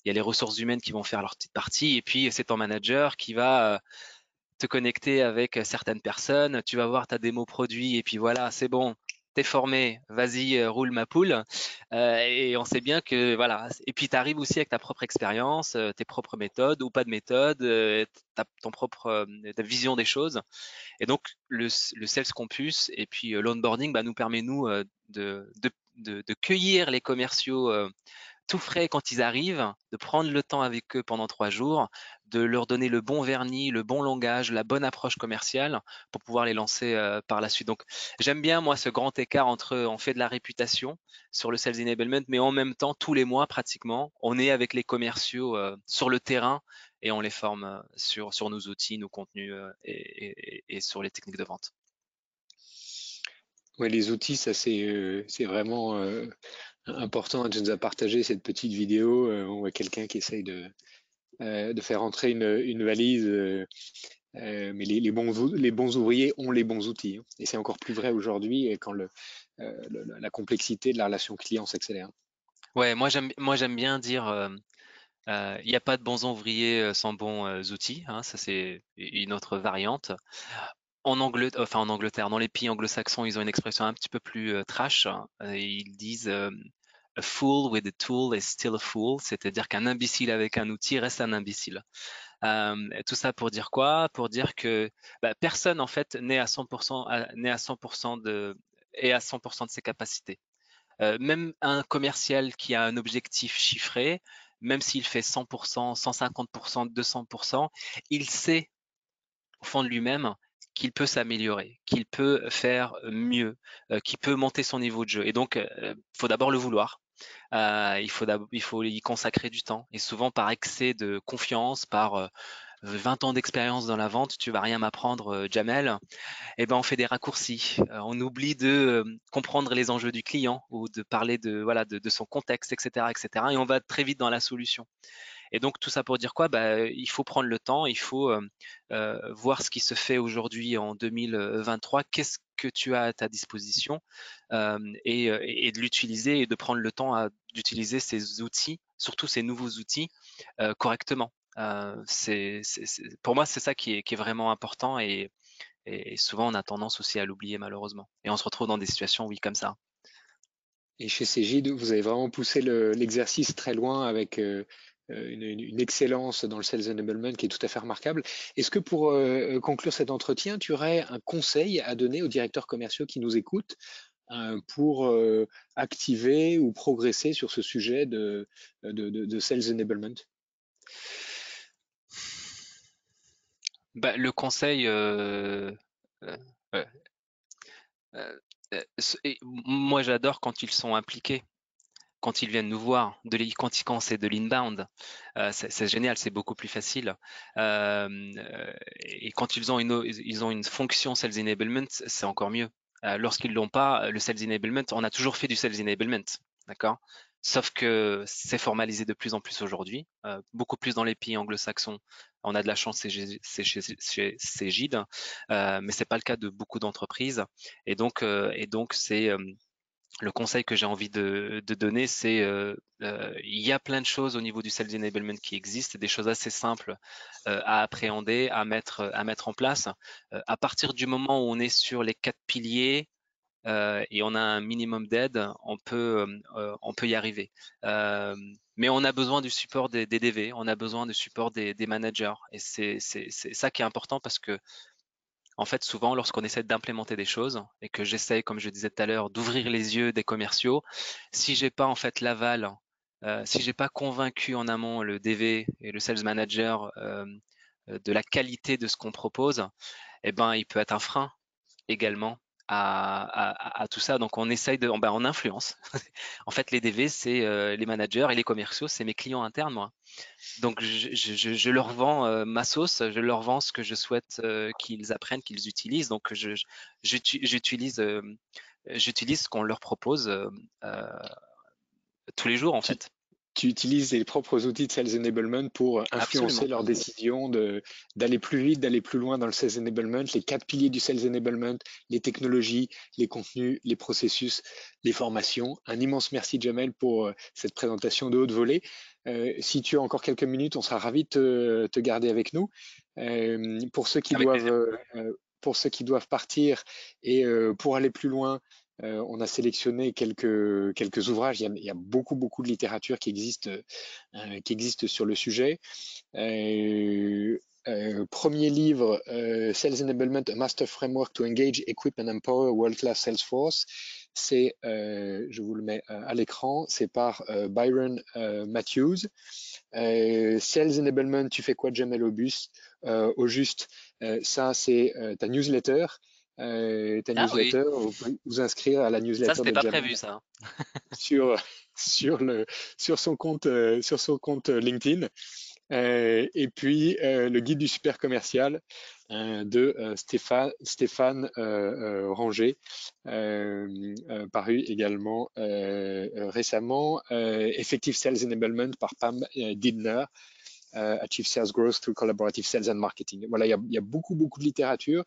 il y a les ressources humaines qui vont faire leur petite partie et puis c'est ton manager qui va euh, te connecter avec certaines personnes. Tu vas voir ta démo produit et puis voilà, c'est bon, t'es formé, vas-y, euh, roule ma poule. Euh, et on sait bien que voilà. Et puis tu arrives aussi avec ta propre expérience, euh, tes propres méthodes ou pas de méthode, euh, ta, ton propre, euh, ta vision des choses. Et donc, le, le Sales Campus et puis euh, l'onboarding bah, nous permet, nous, euh, de, de, de, de cueillir les commerciaux euh, tout frais quand ils arrivent, de prendre le temps avec eux pendant trois jours, de leur donner le bon vernis, le bon langage, la bonne approche commerciale pour pouvoir les lancer euh, par la suite. Donc, j'aime bien, moi, ce grand écart entre on fait de la réputation sur le Sales Enablement, mais en même temps, tous les mois, pratiquement, on est avec les commerciaux euh, sur le terrain et on les forme sur, sur nos outils, nos contenus euh, et, et, et sur les techniques de vente. Ouais, les outils, ça, c'est euh, c'est vraiment... Euh... important. Tu nous as partagé cette petite vidéo euh, où on voit quelqu'un qui essaye de, euh, de faire entrer une, une valise. Euh, euh, mais les, les, bons, les bons ouvriers ont les bons outils. Hein. Et c'est encore plus vrai aujourd'hui quand le, euh, le, la complexité de la relation client s'accélère. Ouais, moi j'aime, moi j'aime bien dire euh, euh, il n'y a pas de bons ouvriers sans bons euh, outils. Hein, ça, c'est une autre variante. En Angleterre, enfin en Angleterre, dans les pays anglo-saxons, ils ont une expression un petit peu plus euh, trash. Hein, et ils disent euh, a fool with a tool is still a fool, c'est-à-dire qu'un imbécile avec un outil reste un imbécile. Euh, tout ça pour dire quoi? Pour dire que bah, personne en fait n'est à cent pour cent, n'est à cent pour cent de, est à cent pour cent de ses capacités. Euh, même un commercial qui a un objectif chiffré, même s'il fait cent pour cent, cent cinquante pour cent, deux cents pour cent, il sait au fond de lui-même qu'il peut s'améliorer, qu'il peut faire mieux, euh, qu'il peut monter son niveau de jeu. Et donc, il euh, faut d'abord le vouloir. Euh, il, faut il faut y consacrer du temps. Et souvent, par excès de confiance, par euh, vingt ans d'expérience dans la vente, tu vas rien m'apprendre, euh, Djamel. Eh ben, on fait des raccourcis. Euh, on oublie de euh, comprendre les enjeux du client ou de parler de, voilà, de, de son contexte, et cetera, et cetera. Et on va très vite dans la solution. Et donc, tout ça pour dire quoi? Bah, il faut prendre le temps, il faut euh, euh, voir ce qui se fait aujourd'hui en deux mille vingt-trois, qu'est-ce que tu as à ta disposition euh, et, et de l'utiliser et de prendre le temps d'utiliser ces outils, surtout ces nouveaux outils, euh, correctement. Euh, c'est, c'est, c'est, pour moi, c'est ça qui est, qui est vraiment important et, et souvent, on a tendance aussi à l'oublier malheureusement. Et on se retrouve dans des situations, oui, comme ça. Et chez Cégide, vous avez vraiment poussé le, l'exercice très loin avec… Euh... Une, une excellence dans le Sales Enablement qui est tout à fait remarquable. Est-ce que pour euh, conclure cet entretien, tu aurais un conseil à donner aux directeurs commerciaux qui nous écoutent hein, pour euh, activer ou progresser sur ce sujet de, de, de, de Sales Enablement? Bah, le conseil… Euh, euh, euh, euh, euh, moi, j'adore quand ils sont impliqués. Quand ils viennent nous voir, de les, quand, quand c'est de l'inbound, euh, c'est, c'est génial, c'est beaucoup plus facile. Euh, et quand ils ont une, ils ont une fonction Sales Enablement, c'est encore mieux. Euh, lorsqu'ils l'ont pas, le Sales Enablement, on a toujours fait du Sales Enablement, d'accord? Sauf que c'est formalisé de plus en plus aujourd'hui, euh, beaucoup plus dans les pays anglo-saxons. On a de la chance, c'est chez, c'est chez, chez Cégide, euh, mais c'est pas le cas de beaucoup d'entreprises. Et donc, euh, et donc c'est euh, le conseil que j'ai envie de, de donner, c'est euh, euh, y a plein de choses au niveau du Sales Enablement qui existent, des choses assez simples euh, à appréhender, à mettre, à mettre en place. Euh, à partir du moment où on est sur les quatre piliers euh, et on a un minimum d'aide, on peut, euh, on peut y arriver. Euh, mais on a besoin du support des, des D V, on a besoin du support des, des managers. Et c'est, c'est, c'est ça qui est important parce que en fait, souvent, lorsqu'on essaie d'implémenter des choses et que j'essaie, comme je disais tout à l'heure, d'ouvrir les yeux des commerciaux, si j'ai pas en fait l'aval, euh, si j'ai pas convaincu en amont le D V et le sales manager euh, de la qualité de ce qu'on propose, eh ben, il peut être un frein également à, à, à tout ça. Donc, on essaye de, ben, on influence. En fait, les D V, c'est euh, les managers et les commerciaux, c'est mes clients internes, moi. Donc, je, je, je leur vends euh, ma sauce, je leur vends ce que je souhaite euh, qu'ils apprennent, qu'ils utilisent. Donc, je, je, j'utilise, euh, j'utilise ce qu'on leur propose euh, euh, tous les jours, en fait. Tu utilises les propres outils de Sales Enablement pour influencer Absolument. Leur décision d'aller plus vite, d'aller plus loin dans le Sales Enablement, les quatre piliers du Sales Enablement, les technologies, les contenus, les processus, les formations. Un immense merci, Djamel, pour cette présentation de haute volée. Euh, si tu as encore quelques minutes, on sera ravis de te, te garder avec nous. Euh, pour, ceux qui avec doivent, euh, pour ceux qui doivent partir et euh, pour aller plus loin, Euh, on a sélectionné quelques, quelques ouvrages. Il y, a, il y a beaucoup, beaucoup de littérature qui existe, euh, qui existe sur le sujet. Euh, euh, premier livre, euh, Sales Enablement, A Master Framework to Engage, Equip and Empower World Class Sales Force. C'est, euh, je vous le mets à l'écran, c'est par euh, Byron euh, Matthews. Euh, Sales Enablement, tu fais quoi, Djamel, au bus, euh, au juste, euh, ça, c'est euh, ta newsletter. Euh, ta ah, newsletter, oui. Vous pouvez vous inscrire à la newsletter. Ça, c'était pas prévu, ça. sur, sur, le, sur, son compte, euh, sur son compte LinkedIn. Euh, et puis, euh, le guide du super commercial euh, de euh, Stéphane, Stéphane euh, euh, Ranger, euh, euh, paru également euh, euh, récemment. Euh, Effective Sales Enablement par Pam euh, Didner. Uh, Achieve Sales Growth through Collaborative Sales and Marketing. Voilà, il y a, il y a beaucoup, beaucoup de littérature.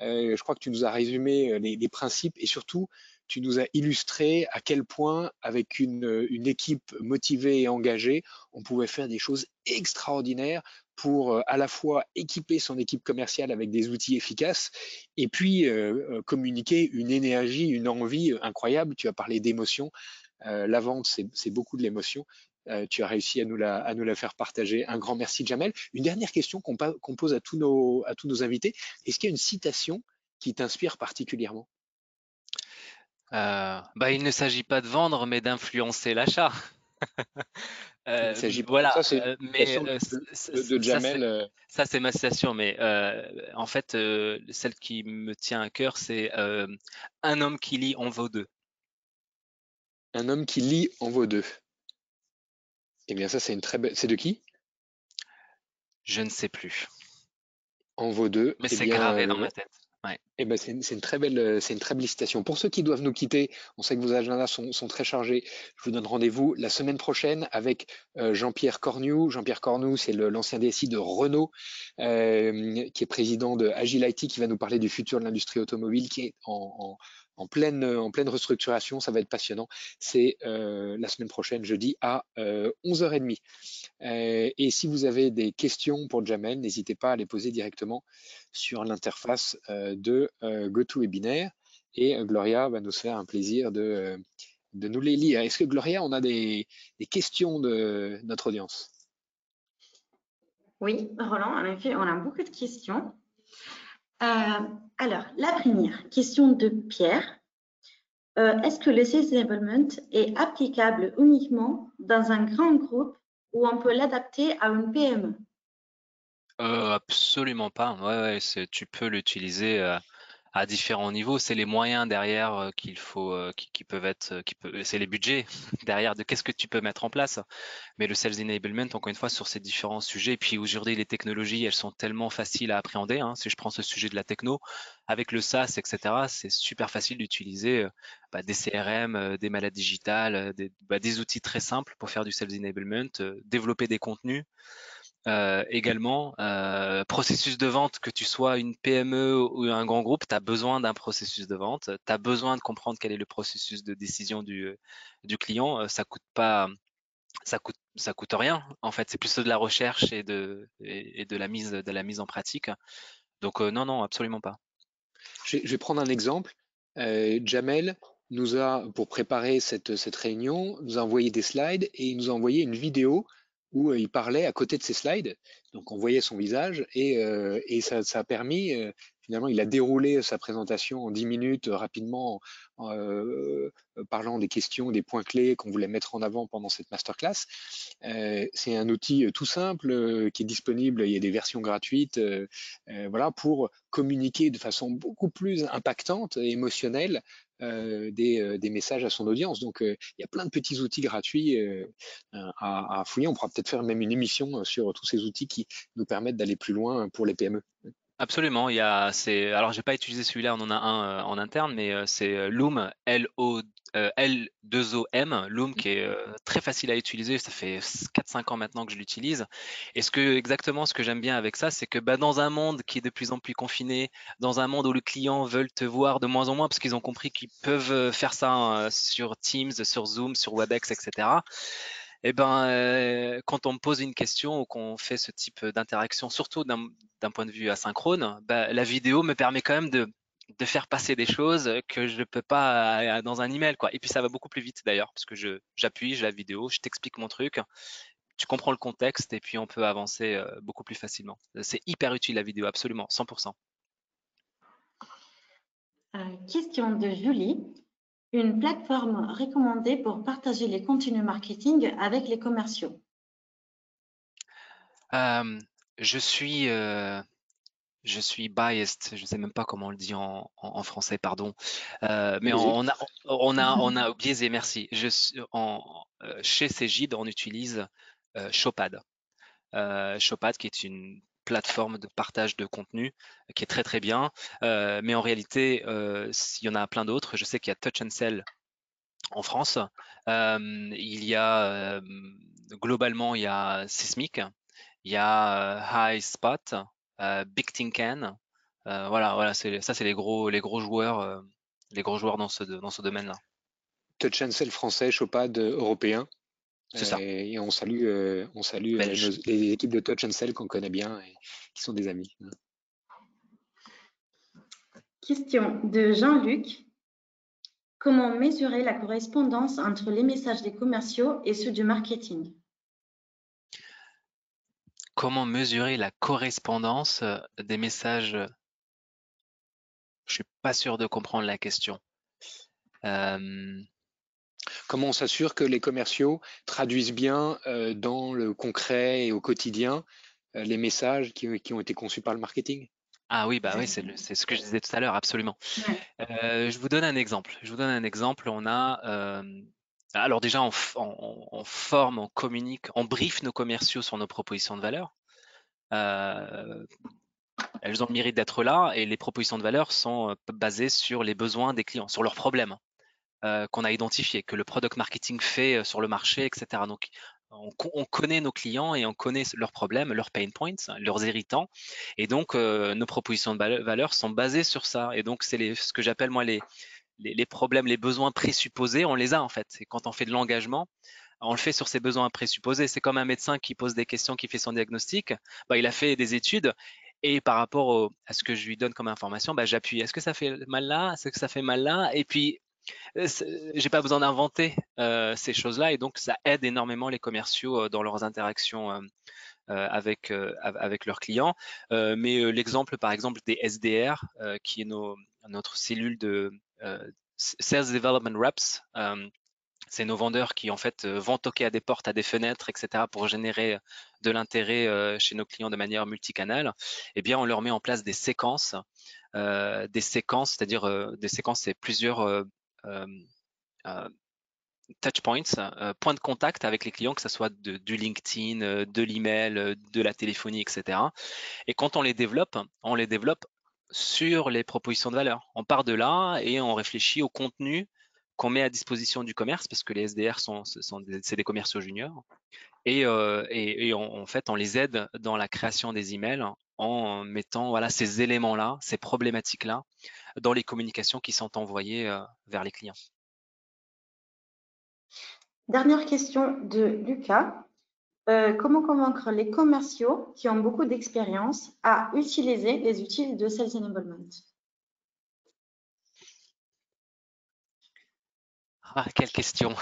Euh, je crois que tu nous as résumé les, les principes et surtout, tu nous as illustré à quel point, avec une, une équipe motivée et engagée, on pouvait faire des choses extraordinaires pour euh, à la fois équiper son équipe commerciale avec des outils efficaces et puis euh, communiquer une énergie, une envie incroyable. Tu as parlé d'émotion. Euh, la vente, c'est beaucoup de l'émotion. Euh, tu as réussi à nous, la, à nous la faire partager. Un grand merci, Djamel. Une dernière question qu'on qu'on pose à tous nos, à tous nos invités. Est-ce qu'il y a une citation qui t'inspire particulièrement ? euh, bah, Il ne s'agit pas de vendre, mais d'influencer l'achat. euh, voilà. Ça, c'est euh, de, de Djamel. Ça, c'est ma citation. Mais euh, en fait, euh, celle qui me tient à cœur, c'est euh, « Un homme qui lit en vaut deux ». Un homme qui lit en vaut deux. Eh bien, ça, c'est une très belle. C'est de qui? Je ne sais plus. En vaut deux. Mais eh c'est gravé euh... dans ma tête. Ouais. Eh ben, c'est une, une très belle, c'est une très belle citation. Pour ceux qui doivent nous quitter, on sait que vos agendas sont, sont très chargés. Je vous donne rendez-vous la semaine prochaine avec euh, Jean-Pierre Cornu. Jean-Pierre Cornu, c'est l'ancien D S I de Renault, euh, qui est président de Agile I T, qui va nous parler du futur de l'industrie automobile, qui est en, en En pleine, en pleine restructuration, ça va être passionnant. C'est euh, la semaine prochaine, jeudi, à euh, onze heures trente. Euh, et si vous avez des questions pour Djamel, n'hésitez pas à les poser directement sur l'interface euh, de euh, GoToWebinaire. Et euh, Gloria va nous faire un plaisir de, euh, de nous les lire. Est-ce que Gloria, on a des, des questions de notre audience? Oui, Roland, en effet, on a beaucoup de questions. Euh, alors, la première question de Pierre, euh, est-ce que le Sales Enablement est applicable uniquement dans un grand groupe ou on peut l'adapter à une P M E? euh, Absolument pas. Ouais, ouais, tu peux l'utiliser euh, à différents niveaux. C'est les moyens derrière euh, qu'il faut, euh, qui, qui peuvent être, qui peut, c'est les budgets derrière de qu'est-ce que tu peux mettre en place. Mais le Sales Enablement, encore une fois, sur ces différents sujets. Et puis aujourd'hui, les technologies, elles sont tellement faciles à appréhender. Hein. Si je prends ce sujet de la techno, avec le SaaS, et cetera, c'est super facile d'utiliser euh, bah, des C R M, euh, des malades digitales, des, bah, des outils très simples pour faire du Sales Enablement, euh, développer des contenus. Euh, également, euh, processus de vente, que tu sois une P M E ou un grand groupe, tu as besoin d'un processus de vente, tu as besoin de comprendre quel est le processus de décision du, du client, ça coûte pas, ça coûte, ça coûte rien, en fait, c'est plus de la recherche et de, et, et de, la, mise, de la mise en pratique, donc euh, non, non, absolument pas. Je vais, je vais prendre un exemple, euh, Djamel nous a, pour préparer cette, cette réunion, nous a envoyé des slides et il nous a envoyé une vidéo où il parlait à côté de ses slides, donc on voyait son visage, et, euh, et ça, ça a permis, euh, finalement, il a déroulé sa présentation en dix minutes euh, rapidement, en, euh, parlant des questions, des points clés qu'on voulait mettre en avant pendant cette masterclass. Euh, c'est un outil tout simple euh, qui est disponible, il y a des versions gratuites, euh, euh, voilà, pour communiquer de façon beaucoup plus impactante et émotionnelle Euh, des, euh, des messages à son audience. Donc, euh, il y a plein de petits outils gratuits euh, à, à fouiller. On pourra peut-être faire même une émission sur tous ces outils qui nous permettent d'aller plus loin pour les P M E. Absolument. Il y a, c'est, alors, j'ai pas utilisé celui-là, on en a un euh, en interne, mais euh, c'est Loom, L O M L deux O M, Loom, qui est euh, très facile à utiliser. Ça fait quatre cinq ans maintenant que je l'utilise. Et ce que, exactement ce que j'aime bien avec ça, c'est que bah, dans un monde qui est de plus en plus confiné, dans un monde où les clients veulent te voir de moins en moins parce qu'ils ont compris qu'ils peuvent faire ça hein, sur Teams, sur Zoom, sur WebEx, et cetera. Eh ben, euh, quand on me pose une question ou qu'on fait ce type d'interaction, surtout d'un, d'un point de vue asynchrone, bah, la vidéo me permet quand même de, de faire passer des choses que je ne peux pas euh, dans un email, quoi. Et puis ça va beaucoup plus vite d'ailleurs, parce que je, j'appuie, j'ai la vidéo, je t'explique mon truc, tu comprends le contexte et puis on peut avancer euh, beaucoup plus facilement. C'est hyper utile la vidéo, absolument, cent pour cent. Euh, question de Julie. Une plateforme recommandée pour partager les contenus marketing avec les commerciaux. Euh, je suis, euh, je suis biased. Je ne sais même pas comment on le dit en, en, en français, pardon. Euh, mais on, on a, on a, on a biaisé. Merci. Je suis en, chez Cégide, on utilise euh, Showpad. Euh, Showpad, qui est une plateforme de partage de contenu qui est très très bien, euh, mais en réalité euh, il y en a plein d'autres. Je sais qu'il y a Touch and Sell en France, euh, il y a euh, globalement il y a Sismic, il y a euh, High Spot, euh, Big Think Can, euh, voilà voilà c'est ça c'est les gros les gros joueurs euh, les gros joueurs dans ce dans ce domaine là. Touch and Sell français, Showpad européen. C'est ça. Et on salue, euh, on salue euh, nos, les équipes de Touch and Sell qu'on connaît bien et qui sont des amis. Question de Jean-Luc. Comment mesurer la correspondance entre les messages des commerciaux et ceux du marketing? Comment mesurer la correspondance des messages? Je ne suis pas sûr de comprendre la question. Euh... Comment on s'assure que les commerciaux traduisent bien euh, dans le concret et au quotidien euh, les messages qui, qui ont été conçus par le marketing? Ah oui, bah oui, c'est, le, c'est ce que je disais tout à l'heure, absolument. Euh, je vous donne un exemple. Je vous donne un exemple. On a, euh, alors déjà, on, on, on forme, on communique, on brief nos commerciaux sur nos propositions de valeur. Euh, elles ont le mérite d'être là et les propositions de valeur sont basées sur les besoins des clients, sur leurs problèmes. Euh, qu'on a identifié, que le product marketing fait euh, sur le marché, et cetera. Donc, on, on connaît nos clients et on connaît leurs problèmes, leurs pain points, leurs irritants. Et donc, euh, nos propositions de valeur sont basées sur ça. Et donc, c'est les, ce que j'appelle, moi, les, les, les problèmes, les besoins présupposés, on les a en fait. Et quand on fait de l'engagement, on le fait sur ces besoins présupposés. C'est comme un médecin qui pose des questions, qui fait son diagnostic. Bah, il a fait des études. Et par rapport au, à ce que je lui donne comme information, bah, j'appuie. Est-ce que ça fait mal là? Est-ce que ça fait mal là? Et puis, j'ai pas besoin d'inventer euh, ces choses-là, et donc ça aide énormément les commerciaux euh, dans leurs interactions euh, euh, avec euh, avec leurs clients. Euh, mais euh, l'exemple, par exemple, des S D R, euh, qui est nos, notre cellule de euh, Sales Development Reps. Euh, C'est nos vendeurs qui en fait vont toquer à des portes, à des fenêtres, et cetera pour générer de l'intérêt euh, chez nos clients de manière multicanale. Eh bien, on leur met en place des séquences, euh, des séquences, c'est-à-dire euh, des séquences, c'est plusieurs euh, euh, euh, touch points, euh, points de contact avec les clients, que ce soit de, du LinkedIn, de l'email, de la téléphonie, et cetera. Et quand on les développe, on les développe sur les propositions de valeur. On part de là et on réfléchit au contenu qu'on met à disposition du commerce, parce que les S D R sont, sont des, c'est des commerciaux juniors, et, euh, et, et on, en fait on les aide dans la création des emails en mettant voilà ces éléments là, ces problématiques là dans les communications qui sont envoyées euh, vers les clients. Dernière question de Lucas. Euh, comment convaincre les commerciaux qui ont beaucoup d'expérience à utiliser les outils de Sales Enablement? Ah, quelle question.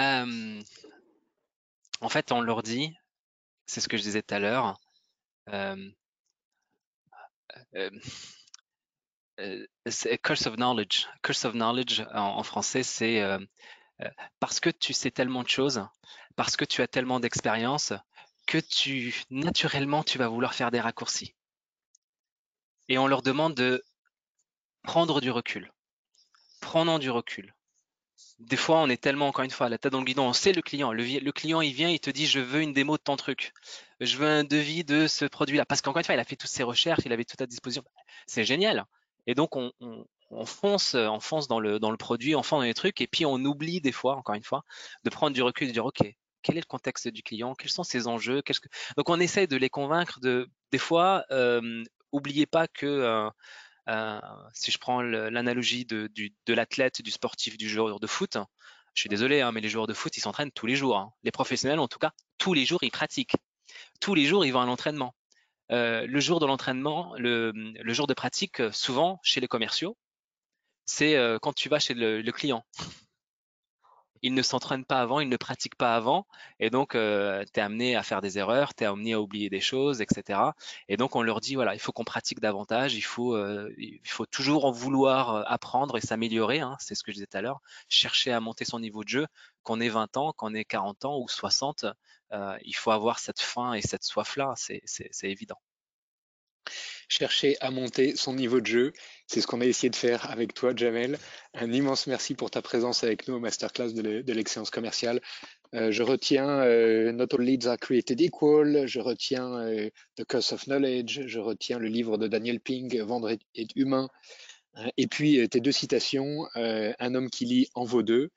euh, en fait, on leur dit, c'est ce que je disais tout à l'heure, euh, euh, euh, curse of knowledge. Curse of knowledge en, en français, c'est euh, euh, parce que tu sais tellement de choses, parce que tu as tellement d'expérience, que tu, naturellement, tu vas vouloir faire des raccourcis. Et on leur demande de prendre du recul. Prenons du recul. Des fois, on est tellement, encore une fois, à la tête dans le guidon, on sait le client. Le, le client, il vient, il te dit, je veux une démo de ton truc. Je veux un devis de ce produit-là. Parce qu'encore une fois, il a fait toutes ses recherches, il avait tout à disposition. C'est génial. Et donc, on, on, on fonce, on fonce dans, le, dans le produit, on fonce dans les trucs. Et puis, on oublie des fois, encore une fois, de prendre du recul et de dire, OK, quel est le contexte du client? Quels sont ses enjeux? Qu'est-ce que... Donc, on essaye de les convaincre de, des fois, euh, oubliez pas que, euh, euh, si je prends l'analogie de, de l'athlète, du sportif, du joueur de foot, je suis désolé, hein, mais les joueurs de foot, ils s'entraînent tous les jours. Hein. Les professionnels, en tout cas, tous les jours, ils pratiquent. Tous les jours, ils vont à l'entraînement. Euh, le jour de l'entraînement, le, le jour de pratique, souvent, chez les commerciaux, c'est euh, quand tu vas chez le, le client. Ils ne s'entraînent pas avant, ils ne pratiquent pas avant. Et donc, euh, tu es amené à faire des erreurs, tu es amené à oublier des choses, et cetera. Et donc, on leur dit, voilà, il faut qu'on pratique davantage, il faut, euh, il faut toujours en vouloir apprendre et s'améliorer. Hein, c'est ce que je disais tout à l'heure. Chercher à monter son niveau de jeu, qu'on ait vingt ans, qu'on ait quarante ans ou soixante, euh, il faut avoir cette faim et cette soif-là, c'est évident. Chercher à monter son niveau de jeu, c'est ce qu'on a essayé de faire avec toi, Djamel. Un immense merci pour ta présence avec nous au Masterclass de l'Excellence Commerciale. Euh, je retiens euh, Not All Leads Are Created Equal, je retiens euh, The Curse of Knowledge, je retiens le livre de Daniel Pink, Vendre est humain, et puis tes deux citations, euh, Un homme qui lit en vaut deux,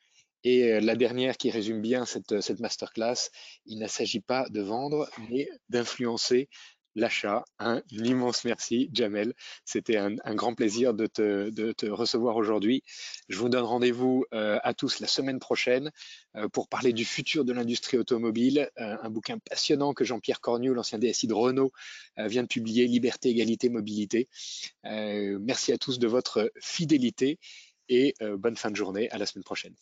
et la dernière qui résume bien cette, cette Masterclass, il ne s'agit pas de vendre, mais d'influencer l'achat. Un immense merci, Djamel. C'était un, un grand plaisir de te, de te recevoir aujourd'hui. Je vous donne rendez-vous euh, à tous la semaine prochaine euh, pour parler du futur de l'industrie automobile. Euh, un bouquin passionnant que Jean-Pierre Cornu, l'ancien D S I de Renault, euh, vient de publier, Liberté, Égalité, Mobilité. Euh, merci à tous de votre fidélité et euh, bonne fin de journée. À la semaine prochaine.